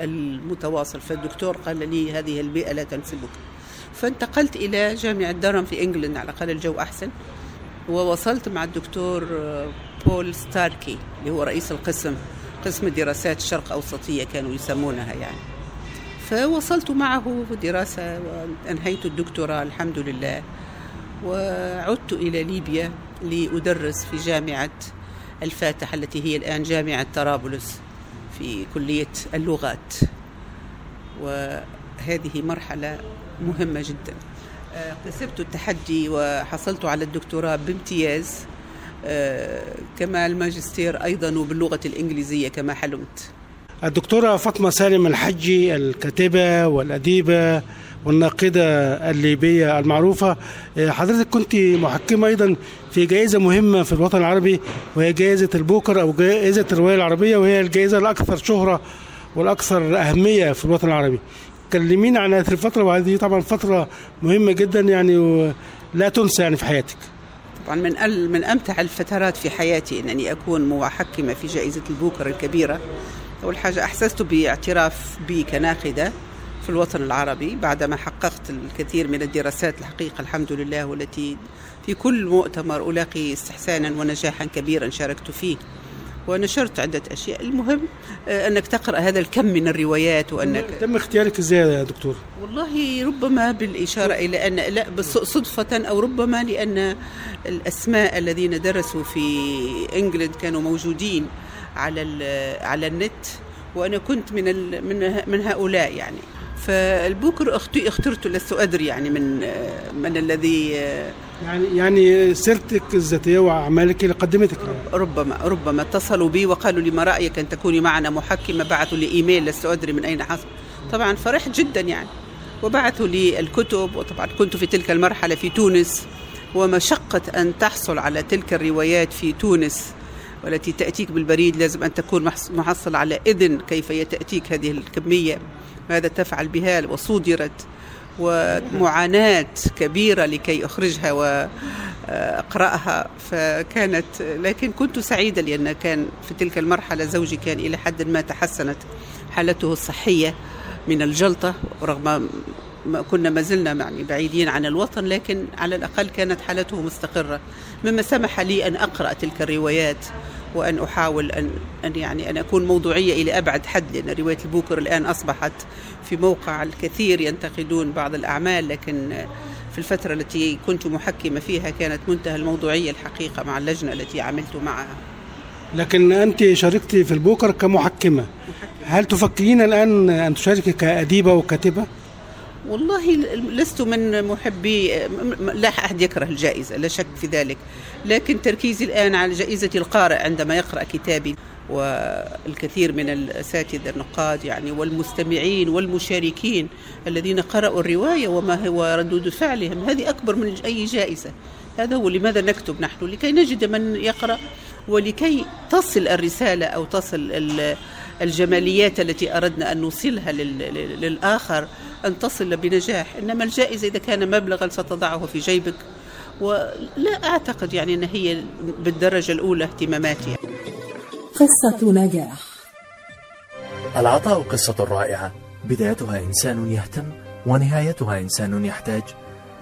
المتواصل، فالدكتور قال لي هذه البيئة لا تناسبك، فانتقلت إلى جامعة دارم في إنجلند، على الأقل الجو أحسن. ووصلت مع الدكتور بول ستاركي اللي هو رئيس القسم، قسم دراسات الشرق أوسطية كانوا يسمونها يعني، فوصلت معه دراسة وأنهيت الدكتوراه الحمد لله، وعدت إلى ليبيا لأدرس في جامعة الفاتح التي هي الآن جامعة طرابلس في كلية اللغات. وهذه مرحلة مهمة جدا، اكتسبت التحدي وحصلت على الدكتوراه بامتياز، كما الماجستير أيضا وباللغة الإنجليزية كما حلمت. الدكتورة فاطمة سالم الحاجي، الكاتبة والأديبة والناقدة الليبية المعروفة، حضرتك كنت محكمة أيضا في جائزة مهمة في الوطن العربي، وهي جائزة البوكر أو جائزة الرواية العربية، وهي الجائزة الأكثر شهرة والأكثر أهمية في الوطن العربي. كلمين عن هذه الفترة، وهذه طبعا فترة مهمة جدا يعني لا تنسى يعني في حياتك. طبعا من من أمتع الفترات في حياتي أنني أكون محكمة في جائزة البوكر الكبيرة. أول حاجة أحسست باعتراف بي كناقدة في الوطن العربي بعدما حققت الكثير من الدراسات الحقيقة الحمد لله، والتي في كل مؤتمر ألاقي استحسانا ونجاحا كبيرا شاركت فيه، ونشرت عدة أشياء. المهم أنك تقرأ هذا الكم من الروايات. وأنك تم اختيارك إزاي يا دكتور؟ والله ربما بالإشارة إلى أن لا صدفة، أو ربما لأن الأسماء الذين درسوا في إنجلند كانوا موجودين على على النت، وأنا كنت من من من هؤلاء يعني. فالبوكر اختي اخترته، لست أدري يعني من من الذي يعني يعني سيرتك الذاتية وأعمالك اللي قدمتك. ربما ربما اتصلوا بي وقالوا لي ما رأيك أن تكوني معنا محكمة، بعثوا لي إيميل لست أدري من أين حصل، طبعا فرحت جدا يعني، وبعثوا لي الكتب. وطبعا كنت في تلك المرحلة في تونس، ومشقة أن تحصل على تلك الروايات في تونس والتي تأتيك بالبريد، لازم أن تكون محصل على إذن كيف يتأتيك هذه الكمية، ماذا تفعل بها. وصدرت ومعاناة كبيرة لكي أخرجها وأقرأها، فكانت لكن كنت سعيدة، لأن كان في تلك المرحلة زوجي كان إلى حد ما تحسنت حالته الصحية من الجلطة، رغم كنا ما زلنا يعني بعيدين عن الوطن، لكن على الأقل كانت حالته مستقرة، مما سمح لي أن أقرأ تلك الروايات وأن أحاول أن, أن يعني أن أكون موضوعية إلى أبعد حد، لأن رواية البوكر الآن أصبحت في موقع الكثير ينتقدون بعض الأعمال، لكن في الفترة التي كنت محكمة فيها كانت منتهى الموضوعية الحقيقة مع اللجنة التي عملت معها. لكن أنت شاركت في البوكر كمحكمة، هل تفكرين الآن أن تشاركي كأديبة وكاتبة؟ والله لست من محبي، لا أحد يكره الجائزة لا شك في ذلك، لكن تركيزي الآن على جائزة القارئ عندما يقرأ كتابي، والكثير من الأساتذة النقاد يعني والمستمعين والمشاركين الذين قرأوا الرواية وما هو ردود فعلهم، هذه أكبر من أي جائزة. هذا هو لماذا نكتب نحن، لكي نجد من يقرأ ولكي تصل الرسالة أو تصل الجماليات التي أردنا أن نوصلها للآخر أن تصل بنجاح. إنما الجائزة إذا كان مبلغا ستضعه في جيبك، ولا أعتقد يعني أن هي بالدرجة الأولى اهتماماتي. قصة نجاح. العطاء قصة رائعة، بدايتها إنسان يهتم ونهايتها إنسان يحتاج.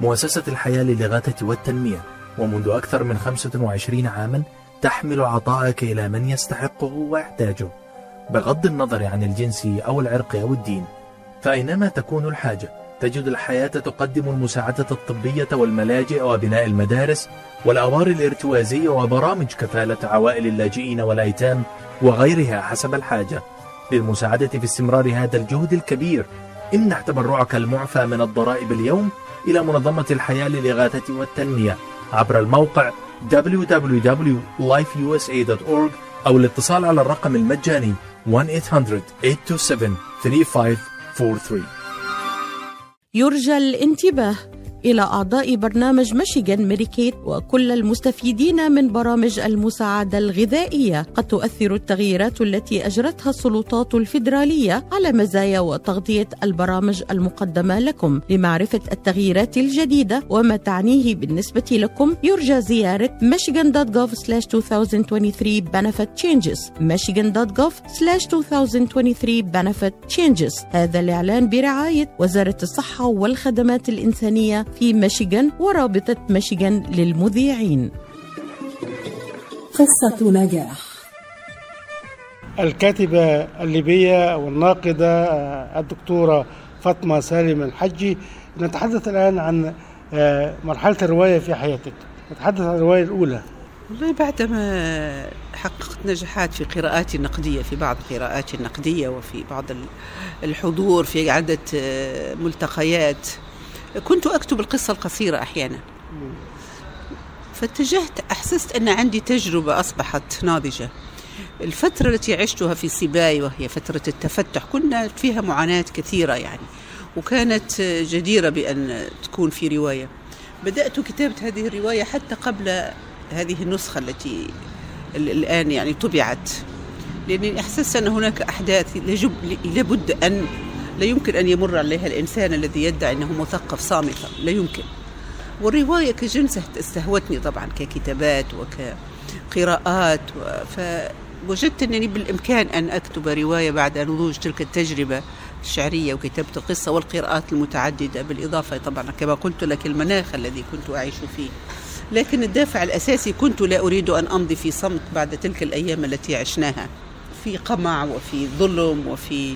مؤسسة الحياة للغاية والتنمية ومنذ أكثر من خمسة وعشرين عاما تحمل عطائك إلى من يستحقه ويحتاجه بغض النظر عن الجنس أو العرق أو الدين، فأينما تكون الحاجة تجد الحياة تقدم المساعدة الطبية والملاجئ وبناء المدارس والأوار الارتوازية وبرامج كفالة عوائل اللاجئين والأيتام وغيرها حسب الحاجة. للمساعدة في استمرار هذا الجهد الكبير، امنح تبرعك المعفى من الضرائب اليوم إلى منظمة الحياة للإغاثة والتنمية عبر الموقع دبليو دبليو دبليو دوت لايف يو اس ايه دوت اورج أو الاتصال على الرقم المجاني واحد ثمانية صفر صفر ثمانية ثمانية سبعة ثلاثة خمسة أربعة ثلاثة. يرجى الانتباه إلى أعضاء برنامج ميشيغان ميديكيد وكل المستفيدين من برامج المساعدة الغذائية، قد تؤثر التغييرات التي أجرتها السلطات الفيدرالية على مزايا وتغطية البرامج المقدمة لكم. لمعرفة التغييرات الجديدة وما تعنيه بالنسبة لكم، يرجى زيارة ميشيغان دوت جوف سلاش توينتي توينتي ثري بنفيت تشينجز ميشيغان دوت جوف سلاش توينتي توينتي ثري بنفيت تشينجز. هذا الإعلان برعاية وزارة الصحة والخدمات الإنسانية في ميشيغان ورابطة ميشيغان للمذيعين. قصة نجاح. الكاتبة الليبية والناقدة الدكتورة فاطمة سالم الحاجي، نتحدث الآن عن مرحلة الرواية في حياتك، نتحدث عن الرواية الأولى. والله بعدما حققت نجاحات في قراءاتي النقدية، في بعض قراءاتي النقدية وفي بعض الحضور في عدة ملتقيات، كنت أكتب القصة القصيرة أحيانا، فاتجهت أحسست أن عندي تجربة أصبحت ناضجة. الفترة التي عشتها في سيباي وهي فترة التفتح كنا فيها معاناة كثيرة يعني، وكانت جديرة بأن تكون في رواية. بدأت كتابة هذه الرواية حتى قبل هذه النسخة التي الآن يعني طبعت، لأنني أحسست أن هناك أحداث لابد أن لا يمكن أن يمر عليها الإنسان الذي يدعي أنه مثقف صامتا، لا يمكن. والرواية كجنسة استهوتني طبعا ككتابات وكقراءات، فوجدت أنني بالإمكان أن أكتب رواية بعد نضوج تلك التجربة الشعرية وكتابة القصة والقراءات المتعددة، بالإضافة طبعا كما قلت لك المناخ الذي كنت أعيش فيه. لكن الدافع الأساسي كنت لا أريد أن أمضي في صمت بعد تلك الأيام التي عشناها في قمع وفي ظلم وفي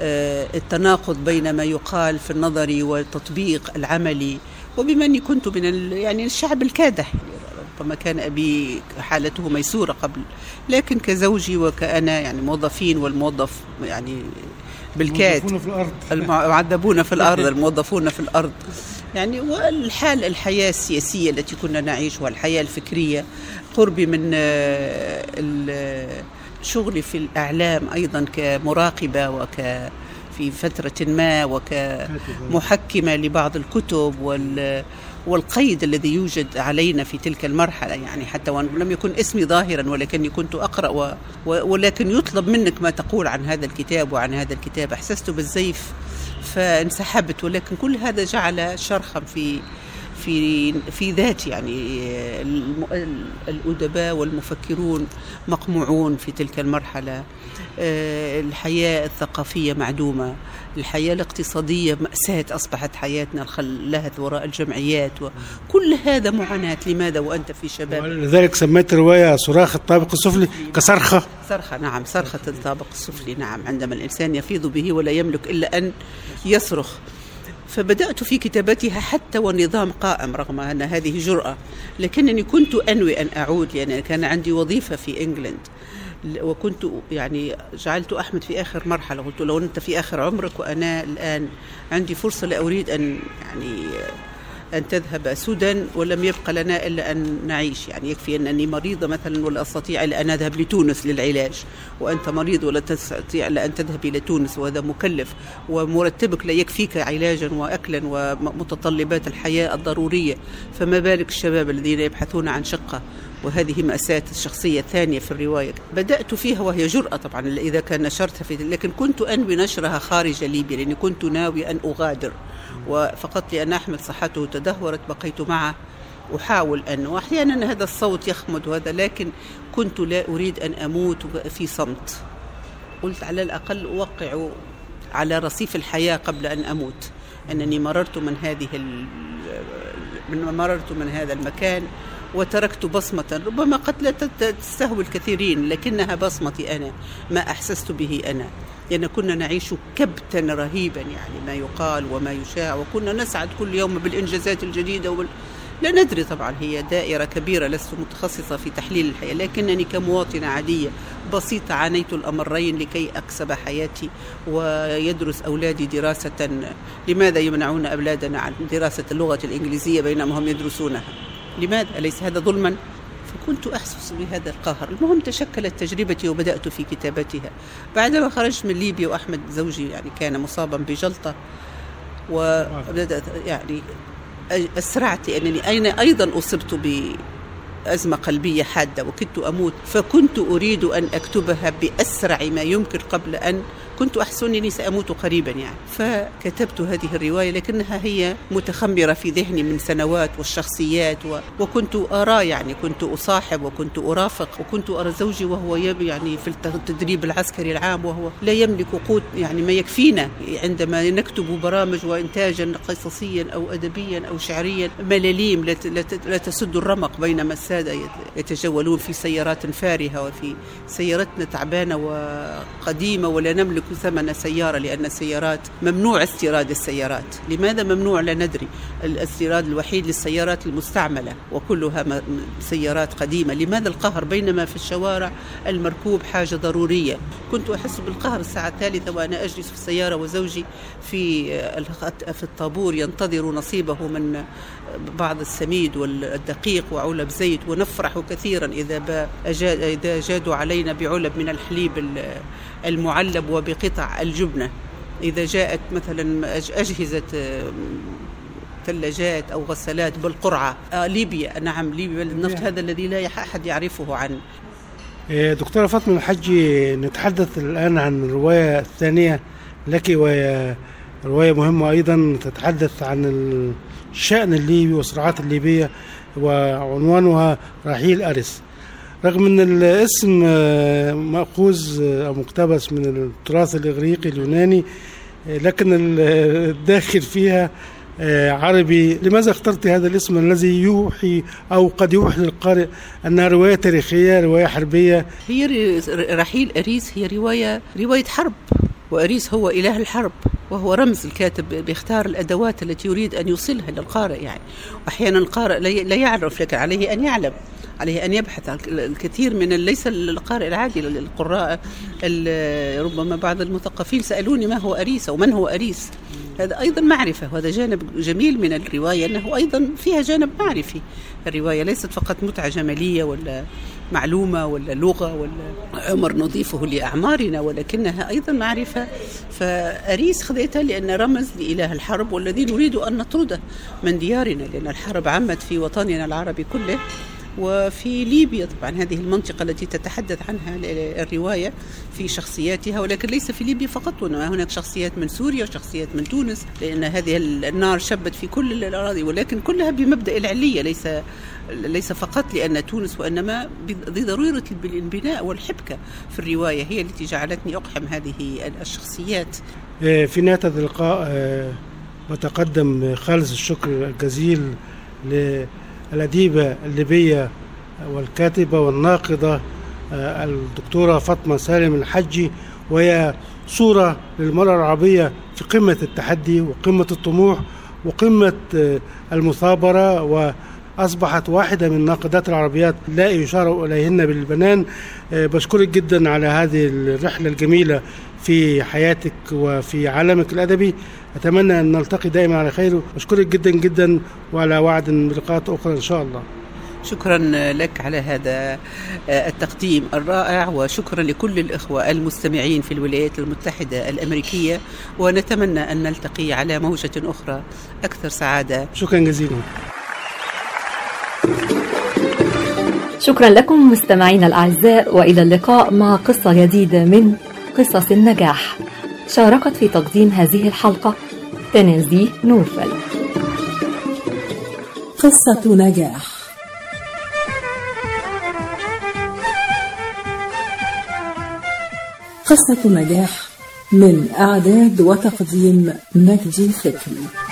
التناقض بين ما يقال في النظري والتطبيق العملي، وبما أني كنت من يعني الشعب الكادح، ربما كان أبي حالته ميسورة قبل، لكن كزوجي وكأنا يعني موظفين، والموظف يعني بالكاد المعذبون في الأرض الموظفون في الأرض يعني، والحال الحياة السياسية التي كنا نعيشها، الحياة الفكرية، قربي من شغلي في الأعلام أيضا كمراقبة وك في فترة ما وكمحكمة لبعض الكتب وال والقيد الذي يوجد علينا في تلك المرحلة يعني، حتى وأن لم يكن اسمي ظاهرا ولكني كنت أقرأ و... ولكن يطلب منك ما تقول عن هذا الكتاب وعن هذا الكتاب، أحسست بالزيف فانسحبت. ولكن كل هذا جعل شرخا في في في ذات يعني، الأدباء والمفكرون مقموعون في تلك المرحلة، الحياة الثقافية معدومة، الحياة الاقتصادية مأساة أصبحت حياتنا الخلّهت وراء الجمعيات، وكل هذا معاناة. لماذا وأنت في شباب؟ لذلك سميت الرواية صراخ الطابق السفلي كصرخة صرخة نعم صرخة الطابق السفلي. نعم، عندما الإنسان يفيض به ولا يملك إلا أن يصرخ. فبدأت في كتابتها حتى والنظام قائم، رغم أن هذه جرأة، لكنني كنت أنوي أن أعود، لأن كان عندي وظيفة في إنجلند، وكنت يعني جعلت أحمد في آخر مرحلة، قلت لو أنت في آخر عمرك وأنا الآن عندي فرصة، لا أريد أن يعني أن تذهب السودان ولم يبقى لنا إلا أن نعيش، يعني يكفي أنني مريضة مثلا ولا أستطيع إلا أن أذهب لتونس للعلاج، وأنت مريض ولا تستطيع إلا أن تذهب إلى تونس، وهذا مكلف، ومرتبك لا يكفيك علاجا وأكلا ومتطلبات الحياة الضرورية، فما بالك الشباب الذين يبحثون عن شقة. وهذه مأساة الشخصية الثانية في الرواية. بدأت فيها وهي جرأة طبعا إذا كان نشرتها في، لكن كنت أنوي نشرها خارج ليبيا، لأني كنت ناوي أن أغادر، وفقط لأن أحمد صحته تدهورت بقيت معه أحاول أن، وأحيانا هذا الصوت يخمد وهذا، لكن كنت لا أريد أن أموت في صمت. قلت على الأقل أوقع على رصيف الحياة قبل أن أموت، أنني مررت من هذه من مررت من هذا المكان وتركت بصمة، ربما قد لا تستهوي الكثيرين لكنها بصمتي أنا، ما أحسست به أنا، لأن يعني كنا نعيش كبتا رهيبا، يعني ما يقال وما يشاع، وكنا نسعد كل يوم بالإنجازات الجديدة وبال... لا ندري طبعا، هي دائرة كبيرة، لست متخصصة في تحليل الحياة، لكنني كمواطنة عادية بسيطة عانيت الأمرين لكي أكسب حياتي ويدرس أولادي دراسة. لماذا يمنعون أولادنا عن دراسة اللغة الإنجليزية بينما هم يدرسونها؟ لماذا؟ أليس هذا ظلما؟ فكنت أحسس بهذا القهر. المهم تشكلت تجربتي وبدأت في كتابتها. بعدما خرجت من ليبيا وأحمد زوجي يعني كان مصابا بجلطة، وبدأت يعني أسرعت، لأنني أين أيضا أصبت بأزمة قلبية حادة وكنت أموت، فكنت أريد أن أكتبها بأسرع ما يمكن قبل أن، كنت أحس أنني سأموت قريبا يعني. فكتبت هذه الرواية، لكنها هي متخمرة في ذهني من سنوات والشخصيات و... وكنت أرى يعني كنت أصاحب وكنت أرافق، وكنت أرى زوجي وهو يب يعني في التدريب العسكري العام وهو لا يملك قوت يعني ما يكفينا عندما نكتب برامج وإنتاجا قصصيا أو أدبيا أو شعريا، ملاليم لا لت... لت... تسد الرمق، بينما السادة يتجولون في سيارات فارهة، وفي سيارتنا تعبانة وقديمة ولا نملك ثمن سيارة، لأن السيارات ممنوع استيراد السيارات. لماذا ممنوع؟ لا ندري. الاستيراد الوحيد للسيارات المستعملة وكلها سيارات قديمة. لماذا القهر بينما في الشوارع المركوب حاجة ضرورية؟ كنت أحس بالقهر الساعة الثالثة وأنا أجلس في السيارة وزوجي في في الطابور ينتظر نصيبه من بعض السميد والدقيق وعلب زيت، ونفرح كثيرا إذا إذا جادوا علينا بعلب من الحليب المعلب وبقطع الجبنة، إذا جاءت مثلا أجهزة ثلاجات أو غسالات بالقرعة. آه ليبيا، نعم ليبيا، النفط هذا الذي لا أحد يعرفه عنه. دكتورة فاطمة الحاجي، نتحدث الآن عن الرواية الثانية لك، وهي رواية مهمة أيضا تتحدث عن الشأن الليبي والصراعات الليبية، وعنوانها رحيل أرس. رغم أن الاسم مأخوذ أو مقتبس من التراث الإغريقي اليوناني، لكن الداخل فيها عربي. لماذا اخترت هذا الاسم الذي يوحي أو قد يوحي للقارئ أنها رواية تاريخية، رواية حربية؟ هي رحيل أريس هي رواية رواية حرب، وأريس هو إله الحرب، وهو رمز. الكاتب بيختار الأدوات التي يريد أن يوصلها للقارئ يعني، وأحيانا القارئ لا يعرف، لكن عليه أن يعلم، عليه أن يبحث. الكثير من ليس القارئ العادي، القراء ربما بعض المثقفين سألوني ما هو أريس ومن هو أريس. هذا أيضا معرفة، وهذا جانب جميل من الرواية أنه أيضا فيها جانب معرفي. الرواية ليست فقط متعة جمالية ولا معلومة ولا لغة ولا عمر نضيفه لأعمارنا، ولكنها أيضا معرفة. فأريس خذيتها لأن رمز لإله الحرب، والذي نريد أن نطرده من ديارنا، لأن الحرب عمت في وطننا العربي كله، وفي ليبيا طبعا هذه المنطقة التي تتحدث عنها الرواية في شخصياتها، ولكن ليس في ليبيا فقط، هناك شخصيات من سوريا وشخصيات من تونس، لأن هذه النار شبت في كل الأراضي، ولكن كلها بمبدأ العلية، ليس ليس فقط لأن تونس، وإنما بضرورة البناء والحبكة في الرواية هي التي جعلتني أقحم هذه الشخصيات. في نهاية اللقاء بتقدم خالص الشكر الجزيل للأديبة الليبية والكاتبة والناقدة الدكتورة فاطمة سالم الحاجي، وهي صورة للمرأة العربية في قمة التحدي وقمة الطموح وقمة المثابرة، و أصبحت واحدة من ناقدات العربيات لا يشار إليهن بالبنان. بشكرك جدا على هذه الرحلة الجميلة في حياتك وفي عالمك الأدبي، أتمنى أن نلتقي دائما على خير. بشكرك جدا جدا وعلى وعد بلقاءات أخرى إن شاء الله. شكرا لك على هذا التقديم الرائع، وشكرا لكل الإخوة المستمعين في الولايات المتحدة الأمريكية، ونتمنى أن نلتقي على موجة أخرى أكثر سعادة. شكرا جزيلا. شكرا لكم مستمعينا الأعزاء، وإلى اللقاء مع قصة جديدة من قصص النجاح. شاركت في تقديم هذه الحلقة تنازي نورفل. قصة نجاح. قصة نجاح من إعداد وتقديم مجدي فكري.